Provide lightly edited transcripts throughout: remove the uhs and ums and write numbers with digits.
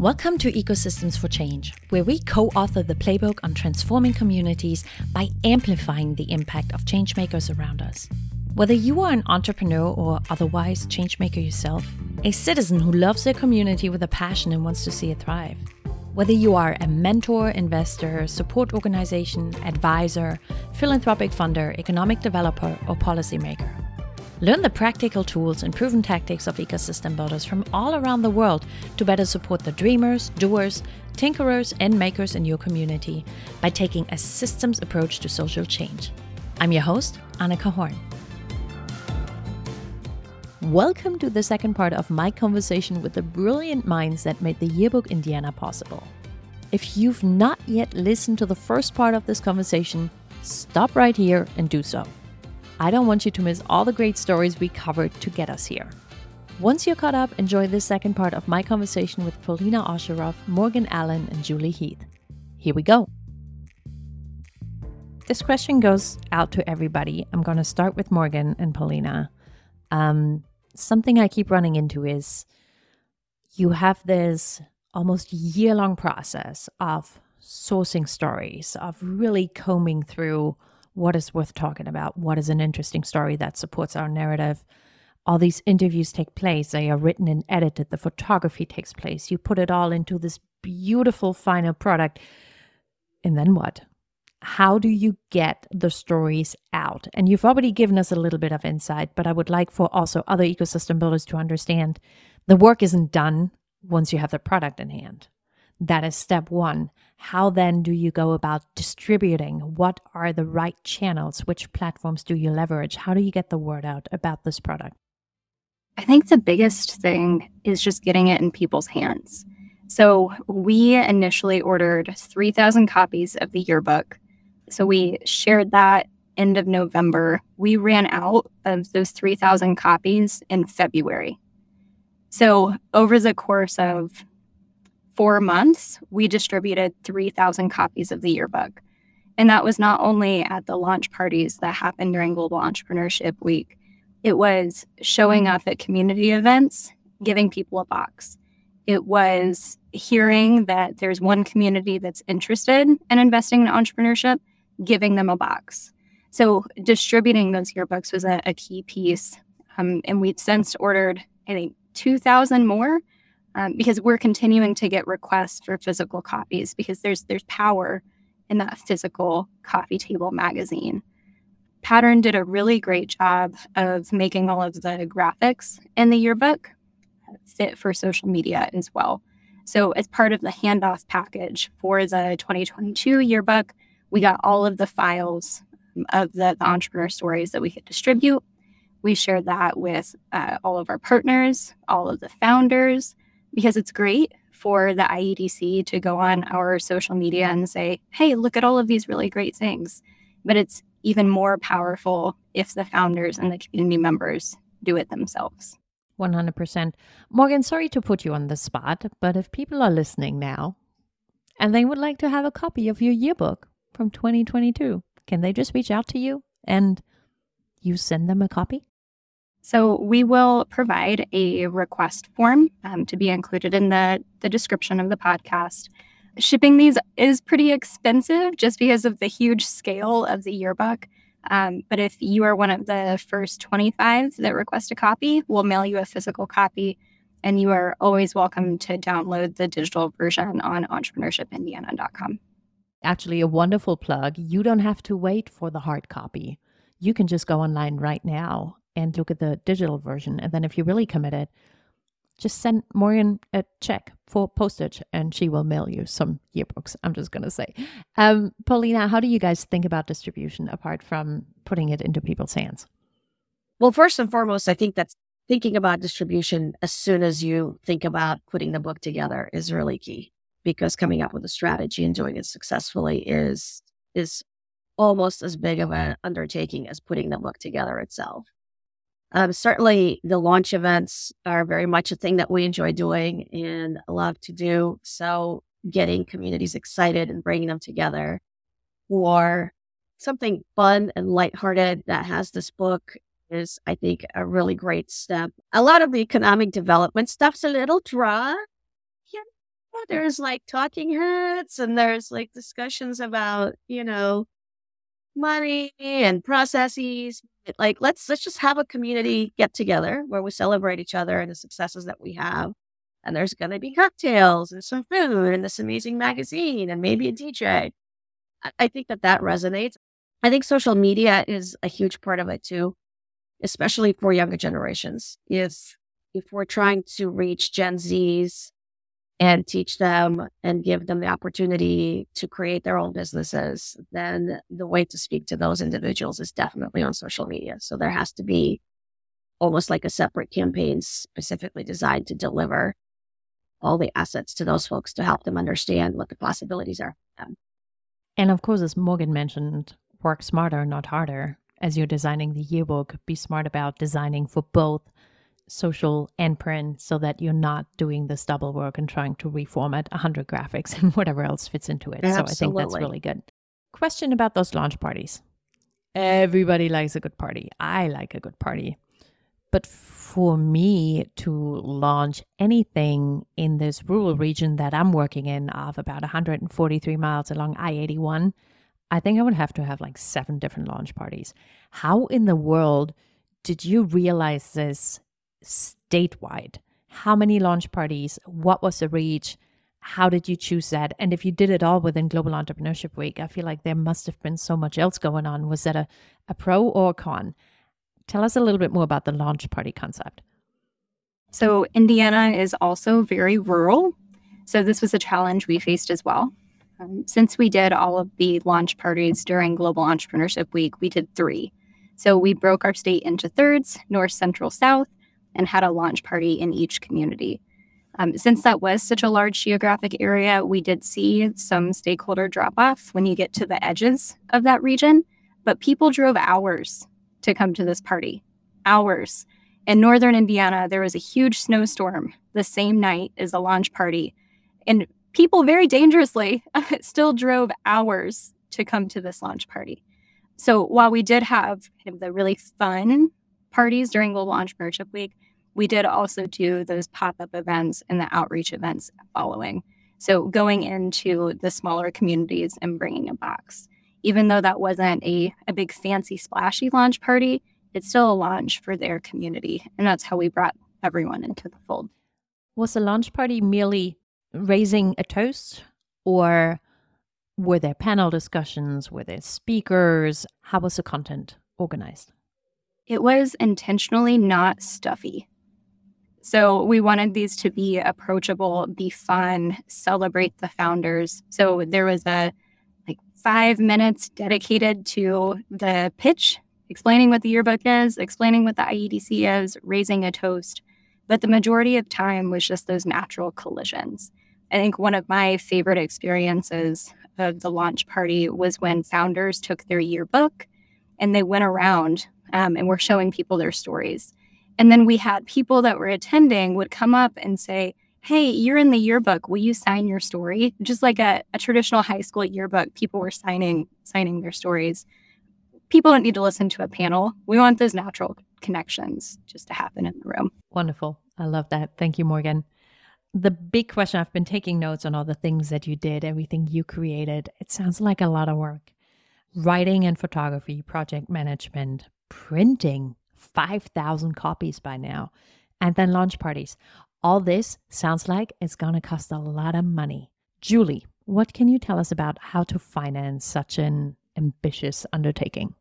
Welcome to Ecosystems for Change, where we co-author the playbook on transforming communities by amplifying the impact of changemakers around us. Whether you are an entrepreneur or otherwise changemaker yourself, a citizen who loves their community with a passion and wants to see it thrive, whether you are a mentor, investor, support organization, advisor, philanthropic funder, economic developer, or policymaker. Learn the practical tools and proven tactics of ecosystem builders from all around the world to better support the dreamers, doers, tinkerers, and makers in your community by taking a systems approach to social change. I'm your host, Anika Horn. Welcome to the second part of my conversation with the brilliant minds that made the Yearbook Indiana possible. If you've not yet listened to the first part of this conversation, stop right here and do so. I don't want you to miss all the great stories we covered to get us here. Once you're caught up, enjoy the second part of my conversation with Polina Osherov, Morgan Allen, and Julie Heath. Here we go. This question goes out to everybody. I'm going to start with Morgan and Polina. Something I keep running into is you have this almost year-long process of sourcing stories, of really combing through what is worth talking about, what is an interesting story that supports our narrative. All these interviews take place. They are written and edited. The photography takes place. You put it all into this beautiful final product. And then what? How do you get the stories out? And you've already given us a little bit of insight, but I would like for also other ecosystem builders to understand the work isn't done once you have the product in hand. That is step one. How then do you go about distributing? What are the right channels? Which platforms do you leverage? How do you get the word out about this product? I think the biggest thing is just getting it in people's hands. So we initially ordered 3,000 copies of the yearbook. So we shared that end of November. We ran out of those 3,000 copies in February. So over the course of 4 months, we distributed 3,000 copies of the yearbook. And that was not only at the launch parties that happened during Global Entrepreneurship Week. It was showing up at community events, giving people a box. It was hearing that there's one community that's interested in investing in entrepreneurship, giving them a box. So distributing those yearbooks was a key piece. And we've since ordered, I think, 2,000 more because we're continuing to get requests for physical copies because there's power in that physical coffee table magazine. Pattern did a really great job of making all of the graphics in the yearbook fit for social media as well. So as part of the handoff package for the 2022 yearbook, we got all of the files of the entrepreneur stories that we could distribute. We shared that with all of our partners, all of the founders, because it's great for the IEDC to go on our social media and say, hey, look at all of these really great things. But it's even more powerful if the founders and the community members do it themselves. 100%. Morgan, sorry to put you on the spot, but if people are listening now and they would like to have a copy of your yearbook from 2022, can they just reach out to you and you send them a copy? So we will provide a request form to be included in the description of the podcast. Shipping these is pretty expensive just because of the huge scale of the yearbook. But if you are one of the first 25 that request a copy, we'll mail you a physical copy, and you are always welcome to download the digital version on entrepreneurshipindiana.com. Actually, a wonderful plug. You don't have to wait for the hard copy. You can just go online right now and look at the digital version. And then if you're really committed, just send Morgan a check for postage and she will mail you some yearbooks, I'm just going to say. Polina, how do you guys think about distribution apart from putting it into people's hands? Well, first and foremost, I think that's thinking about distribution as soon as you think about putting the book together is really key, because coming up with a strategy and doing it successfully is almost as big of an undertaking as putting the book together itself. Certainly, the launch events are very much a thing that we enjoy doing and love to do. So getting communities excited and bringing them together for something fun and lighthearted that has this book is, I think, a really great step. A lot of the economic development stuff's a little dry. There's like talking heads and there's like discussions about, you know, money and processes. Like, let's just have a community get together where we celebrate each other and the successes that we have. And there's going to be cocktails and some food and this amazing magazine and maybe a DJ. I think that resonates. I think social media is a huge part of it too, especially for younger generations. If we're trying to reach Gen Zs and teach them and give them the opportunity to create their own businesses, then the way to speak to those individuals is definitely on social media. So there has to be almost like a separate campaign specifically designed to deliver all the assets to those folks to help them understand what the possibilities are for them. And of course, as Morgan mentioned, work smarter, not harder. As you're designing the yearbook, be smart about designing for both social and print so that you're not doing this double work and trying to reformat 100 graphics and whatever else fits into it. Absolutely. So I think that's really good. Question about those launch parties. Everybody likes a good party. I like a good party. But for me to launch anything in this rural region that I'm working in of about 143 miles along I-81, I think I would have to have like 7 different launch parties. How in the world did you realize this statewide? How many launch parties? What was the reach? How did you choose that? And if you did it all within Global Entrepreneurship Week, I feel like there must have been so much else going on. Was that a pro or a con? Tell us a little bit more about the launch party concept. So Indiana is also very rural. So this was a challenge we faced as well. Since we did all of the launch parties during Global Entrepreneurship Week, we did 3. So we broke our state into thirds, north, central, south, and had a launch party in each community. Since that was such a large geographic area, we did see some stakeholder drop-off when you get to the edges of that region, but people drove hours to come to this party. Hours. In northern Indiana, there was a huge snowstorm the same night as the launch party, and people very dangerously still drove hours to come to this launch party. So while we did have kind of the really fun parties during Global Entrepreneurship Week, we did also do those pop-up events and the outreach events following. So going into the smaller communities and bringing a box. Even though that wasn't a big fancy splashy launch party, it's still a launch for their community. And that's how we brought everyone into the fold. Was the launch party merely raising a toast, or were there panel discussions? Were there speakers? How was the content organized? It was intentionally not stuffy. So we wanted these to be approachable, be fun, celebrate the founders. So there was 5 minutes dedicated to the pitch, explaining what the yearbook is, explaining what the IEDC is, raising a toast. But the majority of time was just those natural collisions. I think one of my favorite experiences of the launch party was when founders took their yearbook and they went around and were showing people their stories. And then we had people that were attending would come up and say, hey, you're in the yearbook. Will you sign your story? Just like a traditional high school yearbook, people were signing their stories. People don't need to listen to a panel. We want those natural connections just to happen in the room. Wonderful. I love that. Thank you, Morgan. The big question, I've been taking notes on all the things that you did, everything you created. It sounds like a lot of work. Writing and photography, project management, printing, 5,000 copies by now, and then launch parties. All this sounds like it's going to cost a lot of money. Julie, what can you tell us about how to finance such an ambitious undertaking?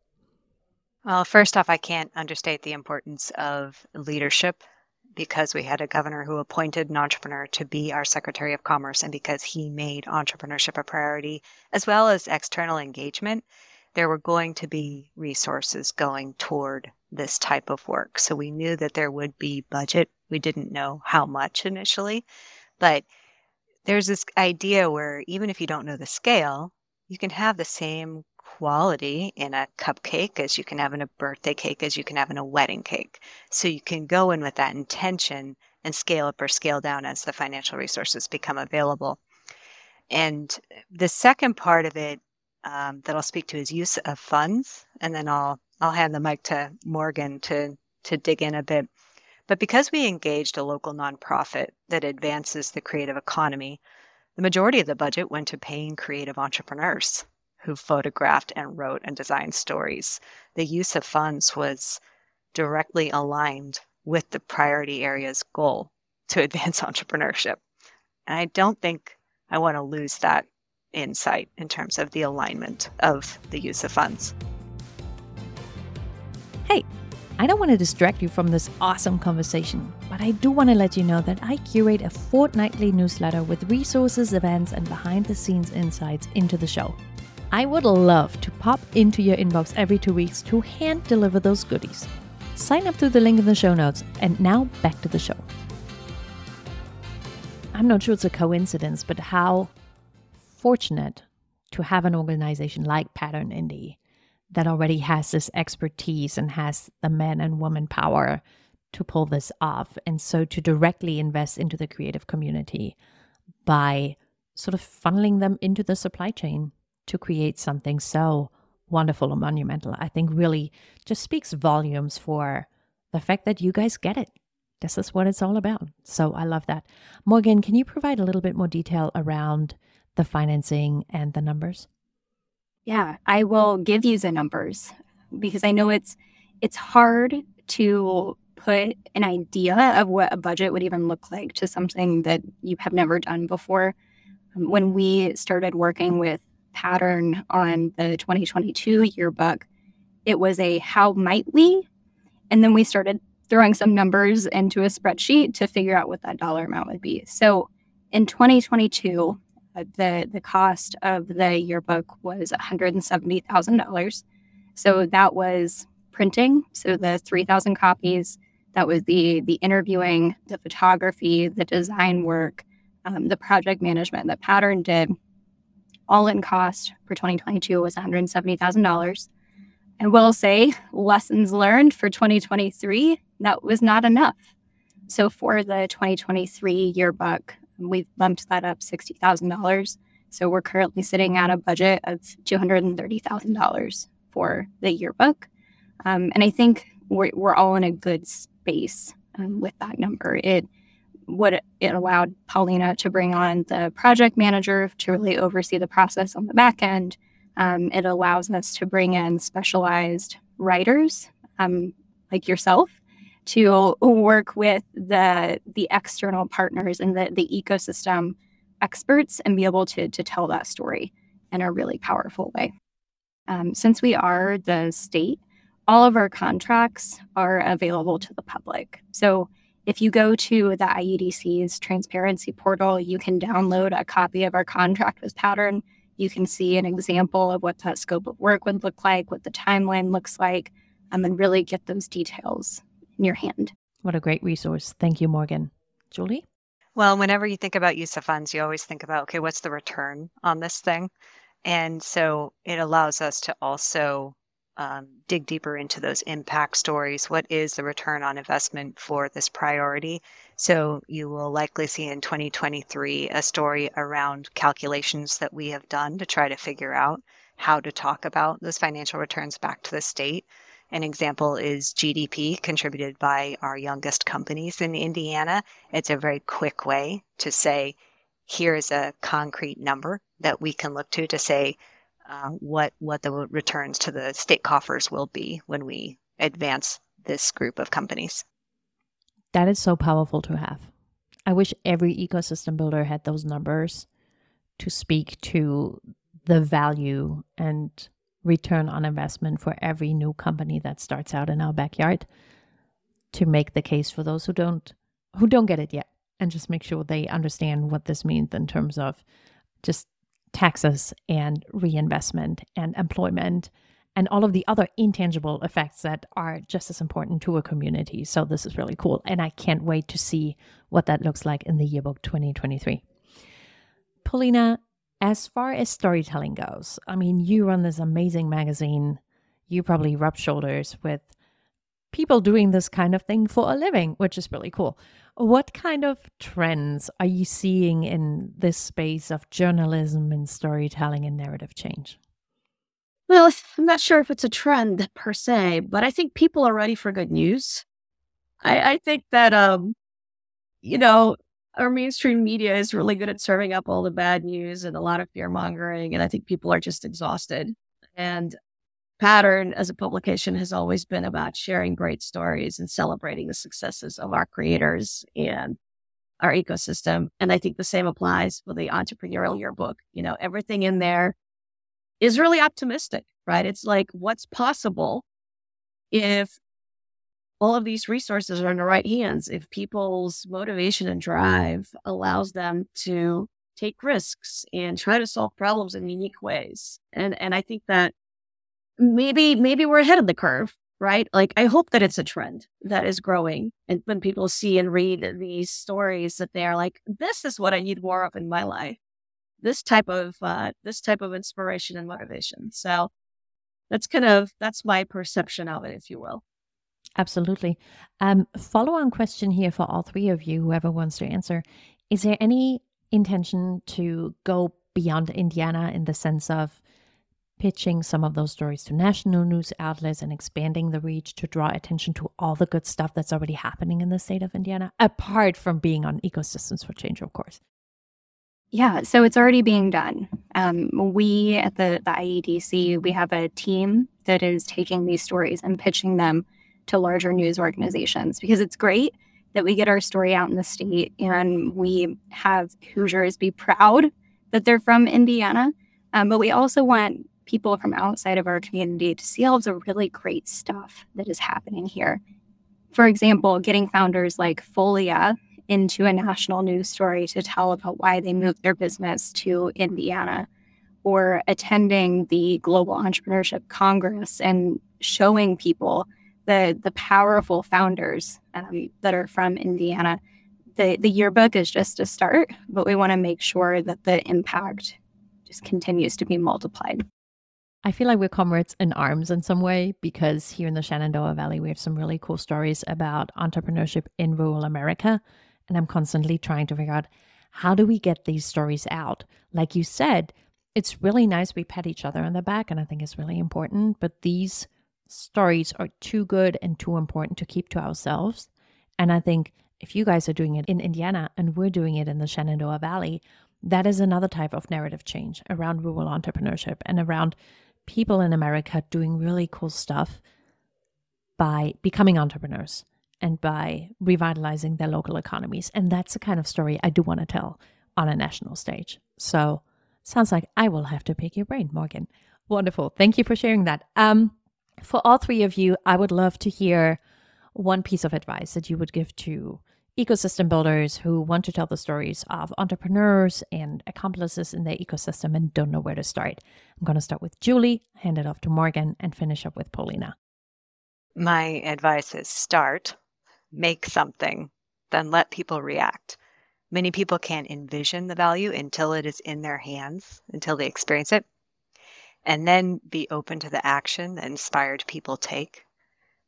Well, first off, I can't understate the importance of leadership, because we had a governor who appointed an entrepreneur to be our Secretary of Commerce, and because he made entrepreneurship a priority, as well as external engagement, there were going to be resources going toward this type of work. So we knew that there would be budget. We didn't know how much initially, but there's this idea where even if you don't know the scale, you can have the same quality in a cupcake as you can have in a birthday cake, as you can have in a wedding cake. So you can go in with that intention and scale up or scale down as the financial resources become available. And the second part of it that I'll speak to is use of funds, and then I'll hand the mic to Morgan to dig in a bit. But because we engaged a local nonprofit that advances the creative economy, The majority of the budget went to paying creative entrepreneurs who photographed and wrote and designed stories. The use of funds was directly aligned with the priority area's goal to advance entrepreneurship. And I don't think I want to lose that insight in terms of the alignment of the use of funds. Hey, I don't want to distract you from this awesome conversation, but I do want to let you know that I curate a fortnightly newsletter with resources, events, and behind-the-scenes insights into the show. I would love to pop into your inbox every 2 weeks to hand-deliver those goodies. Sign up through the link in the show notes, and now back to the show. I'm not sure it's a coincidence, but how fortunate to have an organization like Pattern Indy that already has this expertise and has the men and woman power to pull this off. And so to directly invest into the creative community by sort of funneling them into the supply chain to create something so wonderful and monumental, I think really just speaks volumes for the fact that you guys get it. This is what it's all about. So I love that. Morgan, can you provide a little bit more detail around the financing and the numbers? Yeah, I will give you the numbers because I know it's hard to put an idea of what a budget would even look like to something that you have never done before. When we started working with Pattern on the 2022 yearbook, it was a how might we? And then we started throwing some numbers into a spreadsheet to figure out what that dollar amount would be. So in 2022, the cost of the yearbook was $170,000. So that was printing. So the 3,000 copies, that was the interviewing, the photography, the design work, the project management that Pattern did. All in cost for 2022 was $170,000. I will say, lessons learned for 2023, that was not enough. So for the 2023 yearbook, we've bumped that up $60,000. So we're currently sitting at a budget of $230,000 for the yearbook. And I think we're all in a good space with that number. It allowed Polina to bring on the project manager to really oversee the process on the back end. It allows us to bring in specialized writers like yourself to work with the external partners and the ecosystem experts and be able to tell that story in a really powerful way. Since we are the state, all of our contracts are available to the public. So if you go to the IEDC's transparency portal, you can download a copy of our contract with Pattern. You can see an example of what that scope of work would look like, what the timeline looks like, and really get those details in your hand. What a great resource. Thank you, Morgan. Julie? Well, whenever you think about use of funds, you always think about, okay, what's the return on this thing? And so it allows us to also dig deeper into those impact stories. What is the return on investment for this priority? So you will likely see in 2023 a story around calculations that we have done to try to figure out how to talk about those financial returns back to the state. An example is GDP contributed by our youngest companies in Indiana. It's a very quick way to say, here is a concrete number that we can look to say, what the returns to the state coffers will be when we advance this group of companies. That is so powerful to have. I wish every ecosystem builder had those numbers to speak to the value and return on investment for every new company that starts out in our backyard, to make the case for those who don't get it yet, and just make sure they understand what this means in terms of just taxes and reinvestment and employment and all of the other intangible effects that are just as important to a community. So this is really cool. And I can't wait to see what that looks like in the yearbook 2023. Polina, as far as storytelling goes, I mean, you run this amazing magazine. You probably rub shoulders with people doing this kind of thing for a living, which is really cool. What kind of trends are you seeing in this space of journalism and storytelling and narrative change? Well, I'm not sure if it's a trend per se, but I think people are ready for good news. I think that, our mainstream media is really good at serving up all the bad news and a lot of fear mongering. And I think people are just exhausted. And Pattern as a publication has always been about sharing great stories and celebrating the successes of our creators and our ecosystem. And I think the same applies for the entrepreneurial yearbook. You know, everything in there is really optimistic, right? It's like, what's possible if all of these resources are in the right hands, if people's motivation and drive allows them to take risks and try to solve problems in unique ways. And I think that maybe we're ahead of the curve, right? Like, I hope that it's a trend that is growing. And when people see and read these stories, that they are like, this is what I need more of in my life. This type of inspiration and motivation. So that's my perception of it, if you will. Absolutely. Follow-on question here for all three of you, whoever wants to answer. Is there any intention to go beyond Indiana in the sense of pitching some of those stories to national news outlets and expanding the reach to draw attention to all the good stuff that's already happening in the state of Indiana, apart from being on Ecosystems for Change, of course? Yeah, so it's already being done. We at the IEDC, we have a team that is taking these stories and pitching them to larger news organizations, because it's great that we get our story out in the state and we have Hoosiers be proud that they're from Indiana. But we also want people from outside of our community to see all of the really great stuff that is happening here. For example, getting founders like Folia into a national news story to tell about why they moved their business to Indiana, or attending the Global Entrepreneurship Congress and showing people the powerful founders that are from Indiana. The yearbook is just a start, but we want to make sure that the impact just continues to be multiplied. I feel like we're comrades in arms in some way, because here in the Shenandoah Valley, we have some really cool stories about entrepreneurship in rural America. And I'm constantly trying to figure out, how do we get these stories out? Like you said, it's really nice we pat each other on the back, and I think it's really important, but these stories are too good and too important to keep to ourselves. And I think if you guys are doing it in Indiana and we're doing it in the Shenandoah Valley, that is another type of narrative change around rural entrepreneurship and around people in America doing really cool stuff by becoming entrepreneurs and by revitalizing their local economies. And that's the kind of story I do want to tell on a national stage. So sounds like I will have to pick your brain, Morgan. Wonderful. Thank you for sharing that. For all three of you, I would love to hear one piece of advice that you would give to ecosystem builders who want to tell the stories of entrepreneurs and accomplices in their ecosystem and don't know where to start. I'm going to start with Julie, hand it off to Morgan, and finish up with Polina. My advice is start, make something, then let people react. Many people can't envision the value until it is in their hands, until they experience it. And then be open to the action that inspired people take.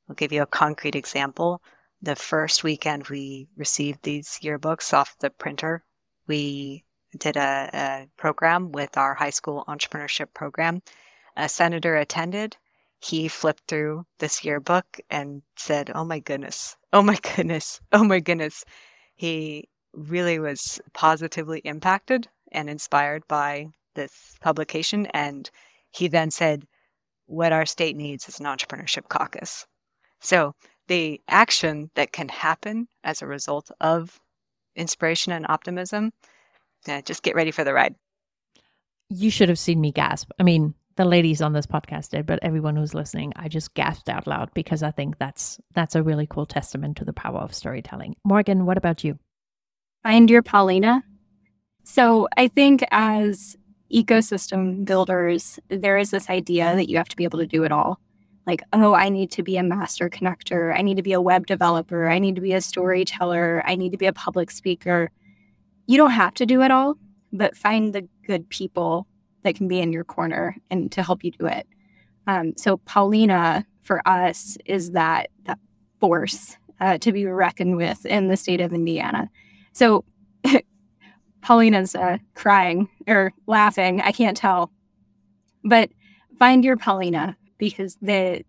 I'll give you a concrete example. The first weekend we received these yearbooks off the printer, we did a program with our high school entrepreneurship program. A senator attended. He flipped through this yearbook and said, "Oh my goodness, oh my goodness, oh my goodness." He really was positively impacted and inspired by this publication, and he then said, what our state needs is an entrepreneurship caucus. So the action that can happen as a result of inspiration and optimism, just get ready for the ride. You should have seen me gasp. I mean, the ladies on this podcast did, but everyone who's listening, I just gasped out loud, because I think that's a really cool testament to the power of storytelling. Morgan, what about you? Find your Polina. So I think as ecosystem builders, there is this idea that you have to be able to do it all. Like, oh, I need to be a master connector. I need to be a web developer. I need to be a storyteller. I need to be a public speaker. You don't have to do it all, but find the good people that can be in your corner and to help you do it. So Polina for us is that force to be reckoned with in the state of Indiana. So Polina's crying or laughing. I can't tell. But find your Polina, because the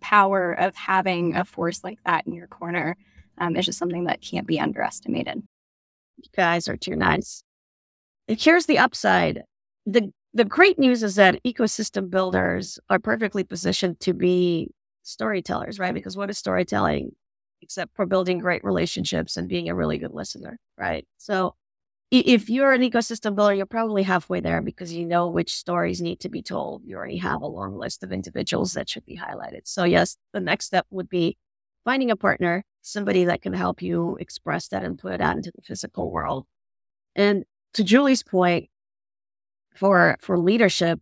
power of having a force like that in your corner is just something that can't be underestimated. You guys are too nice. And here's the upside. The great news is that ecosystem builders are perfectly positioned to be storytellers, right? Because what is storytelling except for building great relationships and being a really good listener, right? So if you're an ecosystem builder, you're probably halfway there because you know which stories need to be told. You already have a long list of individuals that should be highlighted. So yes, the next step would be finding a partner, somebody that can help you express that and put it out into the physical world. And to Julie's point, for leadership,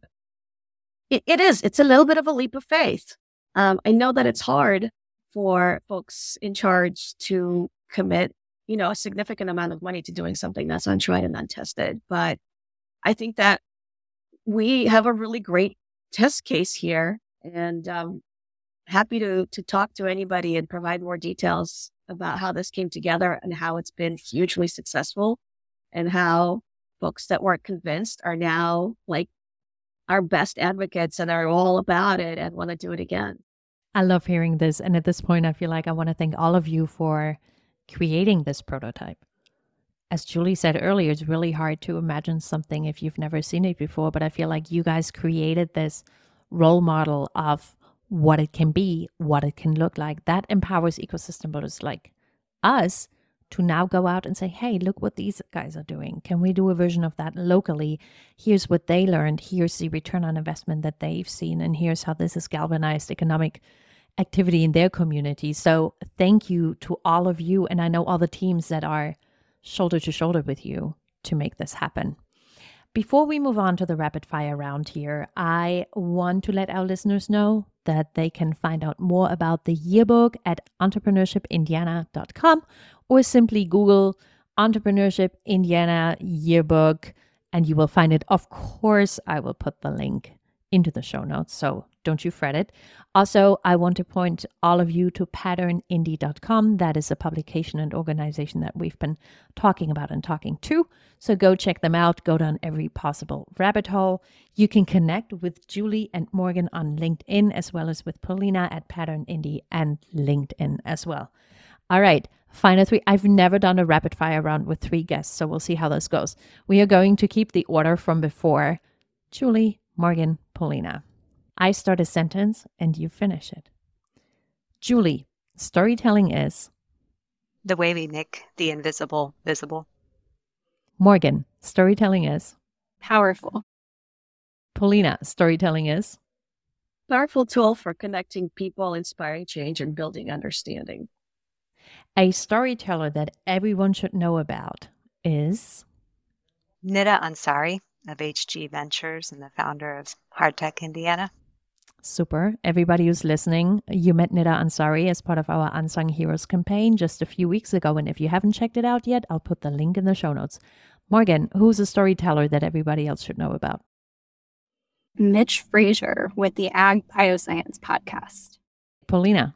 it's a little bit of a leap of faith. I know that it's hard for folks in charge to commit, a significant amount of money to doing something that's untried and untested. But I think that we have a really great test case here, and happy to talk to anybody and provide more details about how this came together and how it's been hugely successful and how folks that weren't convinced are now like our best advocates and are all about it and want to do it again. I love hearing this. And at this point, I feel like I want to thank all of you for creating this prototype. As Julie said earlier, it's really hard to imagine something if you've never seen it before, but I feel like you guys created this role model of what it can be, what it can look like. That empowers ecosystem builders like us to now go out and say, hey, look what these guys are doing. Can we do a version of that locally? Here's what they learned. Here's the return on investment that they've seen. And here's how this has galvanized economic activity in their community. So thank you to all of you. And I know all the teams that are shoulder to shoulder with you to make this happen. Before we move on to the rapid fire round here, I want to let our listeners know that they can find out more about the yearbook at entrepreneurshipindiana.com or simply Google Entrepreneurship Indiana Yearbook, and you will find it. Of course, I will put the link into the show notes, so don't you fret it. Also, I want to point all of you to patternindy.com. That is a publication and organization that we've been talking about and talking to. So go check them out. Go down every possible rabbit hole. You can connect with Julie and Morgan on LinkedIn, as well as with Polina at Pattern Indy and LinkedIn as well. All right, final three. I've never done a rapid fire round with three guests, so we'll see how this goes. We are going to keep the order from before. Julie, Morgan, Polina. I start a sentence and you finish it. Julie, storytelling is? The way we make the invisible visible. Morgan, storytelling is? Powerful. Polina, storytelling is? Powerful tool for connecting people, inspiring change, and building understanding. A storyteller that everyone should know about is? Nida Ansari of HG Ventures and the founder of Hard Tech Indiana. Super. Everybody who's listening, you met Nida Ansari as part of our Unsung Heroes campaign just a few weeks ago. And if you haven't checked it out yet, I'll put the link in the show notes. Morgan, who's a storyteller that everybody else should know about? Mitch Fraser with the AgBioscience Podcast. Polina.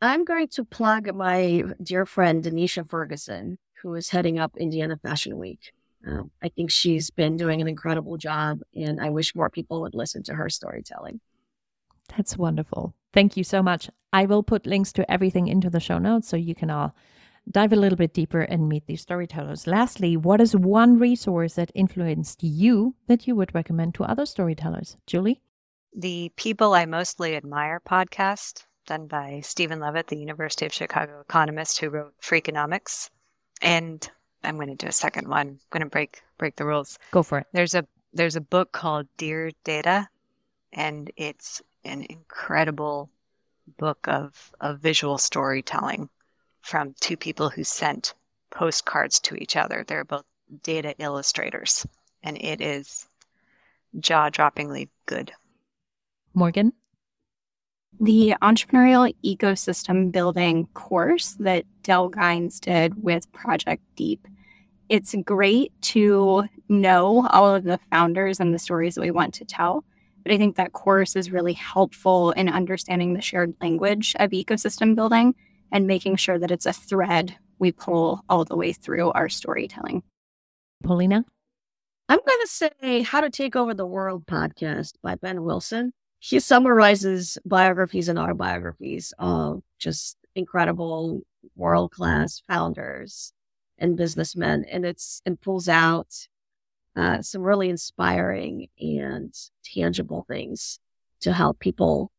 I'm going to plug my dear friend, Denisha Ferguson, who is heading up Indiana Fashion Week. I think she's been doing an incredible job, and I wish more people would listen to her storytelling. That's wonderful. Thank you so much. I will put links to everything into the show notes so you can all dive a little bit deeper and meet these storytellers. Lastly, what is one resource that influenced you that you would recommend to other storytellers? Julie? The People I Mostly Admire podcast, done by Steven Levitt, the University of Chicago economist who wrote Freakonomics. And I'm going to do a second one. I'm going to break the rules. Go for it. There's a book called Dear Data, and it's an incredible book of visual storytelling from two people who sent postcards to each other. They're both data illustrators, and it is jaw-droppingly good. Morgan? The entrepreneurial ecosystem building course that Del Gines did with Project Deep. It's great to know all of the founders and the stories that we want to tell, but I think that course is really helpful in understanding the shared language of ecosystem building and making sure that it's a thread we pull all the way through our storytelling. Polina? I'm going to say How to Take Over the World podcast by Ben Wilson. He summarizes biographies and autobiographies of just incredible world-class founders and businessmen, and pulls out some really inspiring and tangible things to help people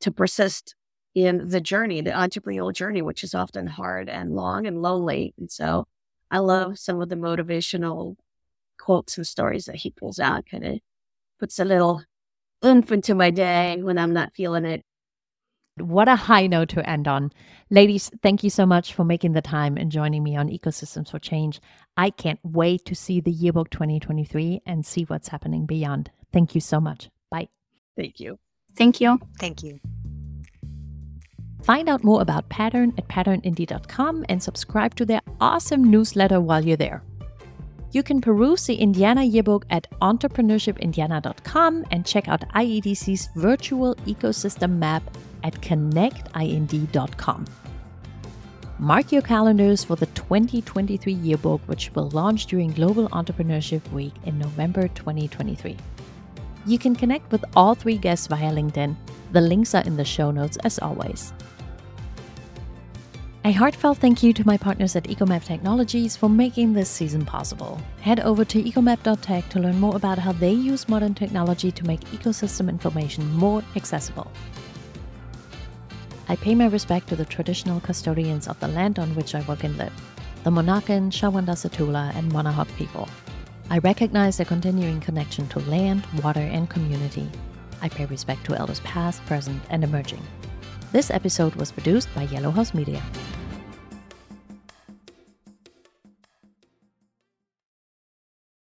to persist in the journey, the entrepreneurial journey, which is often hard and long and lonely. And so I love some of the motivational quotes and stories that he pulls out. Kind of puts a little oomph into my day when I'm not feeling it. What a high note to end on. Ladies, thank you so much for making the time and joining me on Ecosystems for Change. I can't wait to see the yearbook 2023 and see what's happening beyond. Thank you so much. Bye. Thank you. Thank you. Thank you. Find out more about Pattern at patternindy.com and subscribe to their awesome newsletter while you're there. You can peruse the Indiana yearbook at entrepreneurshipindiana.com and check out IEDC's virtual ecosystem map at connectind.com. Mark your calendars for the 2023 yearbook, which will launch during Global Entrepreneurship Week in November 2023. You can connect with all three guests via LinkedIn. The links are in the show notes as always. A heartfelt thank you to my partners at Ecomap Technologies for making this season possible. Head over to ecomap.tech to learn more about how they use modern technology to make ecosystem information more accessible. I pay my respect to the traditional custodians of the land on which I work and live, the Monacan, Shawanda Satula, and Monahawk people. I recognize their continuing connection to land, water, and community. I pay respect to elders past, present, and emerging. This episode was produced by Yellow House Media.